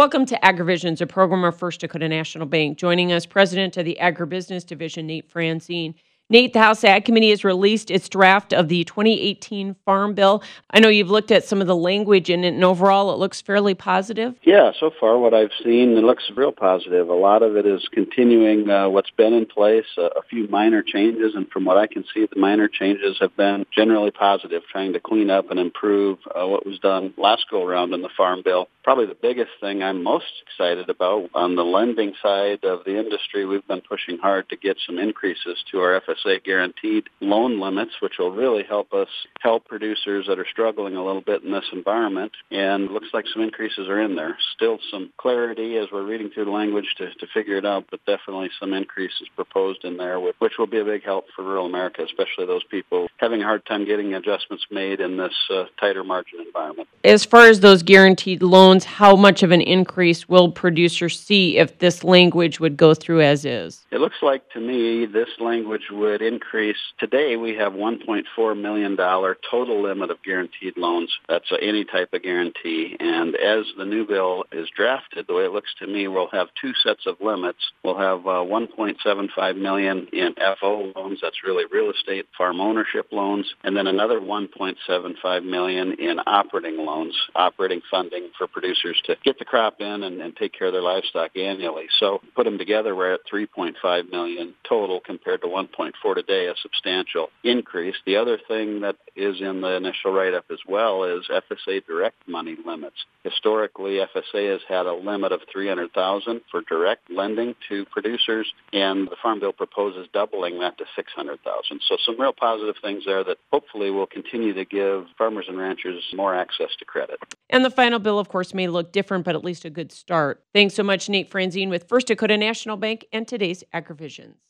Welcome to AgriVisions, a program of First Dakota National Bank. Joining us, President of the Agribusiness Division, Nate Franzen. Nate, the House Ag Committee has released its draft of the 2018 Farm Bill. I know you've looked at some of the language in it, and overall it looks fairly positive. Yeah, so far what I've seen, it looks real positive. A lot of it is continuing what's been in place, a few minor changes, and from what I can see, the minor changes have been generally positive, trying to clean up and improve what was done last go-around in the Farm Bill. Probably the biggest thing I'm most excited about on the lending side of the industry, we've been pushing hard to get some increases to our FSA guaranteed loan limits, which will really help us help producers that are struggling a little bit in this environment. And it looks like some increases are in there. Still some clarity as we're reading through the language to figure it out, but definitely some increases proposed in there, which will be a big help for rural America, especially those people having a hard time getting adjustments made in this tighter margin environment. As far as those guaranteed loans, how much of an increase will producers see if this language would go through as is? It looks like to me this language would increase. Today we have $1.4 million total limit of guaranteed loans. That's any type of guarantee. And as the new bill is drafted, the way it looks to me, we'll have two sets of limits. We'll have $1.75 million in FO loans. That's really real estate, farm ownership loans, and then another $1.75 million in operating loans, operating funding for producers to get the crop in and take care of their livestock annually. So put them together, we're at $3.5 million total compared to $1.4 today, a substantial increase. The other thing that is in the initial write-up as well is FSA direct money limits. Historically, FSA has had a limit of $300,000 for direct lending to producers, and the Farm Bill proposes doubling that to $600,000. So some real positive things there that hopefully will continue to give farmers and ranchers more access to credit. And the final bill, of course, may look different, but at least a good start. Thanks so much, Nate Franzen with First Dakota National Bank and today's AgriVisions.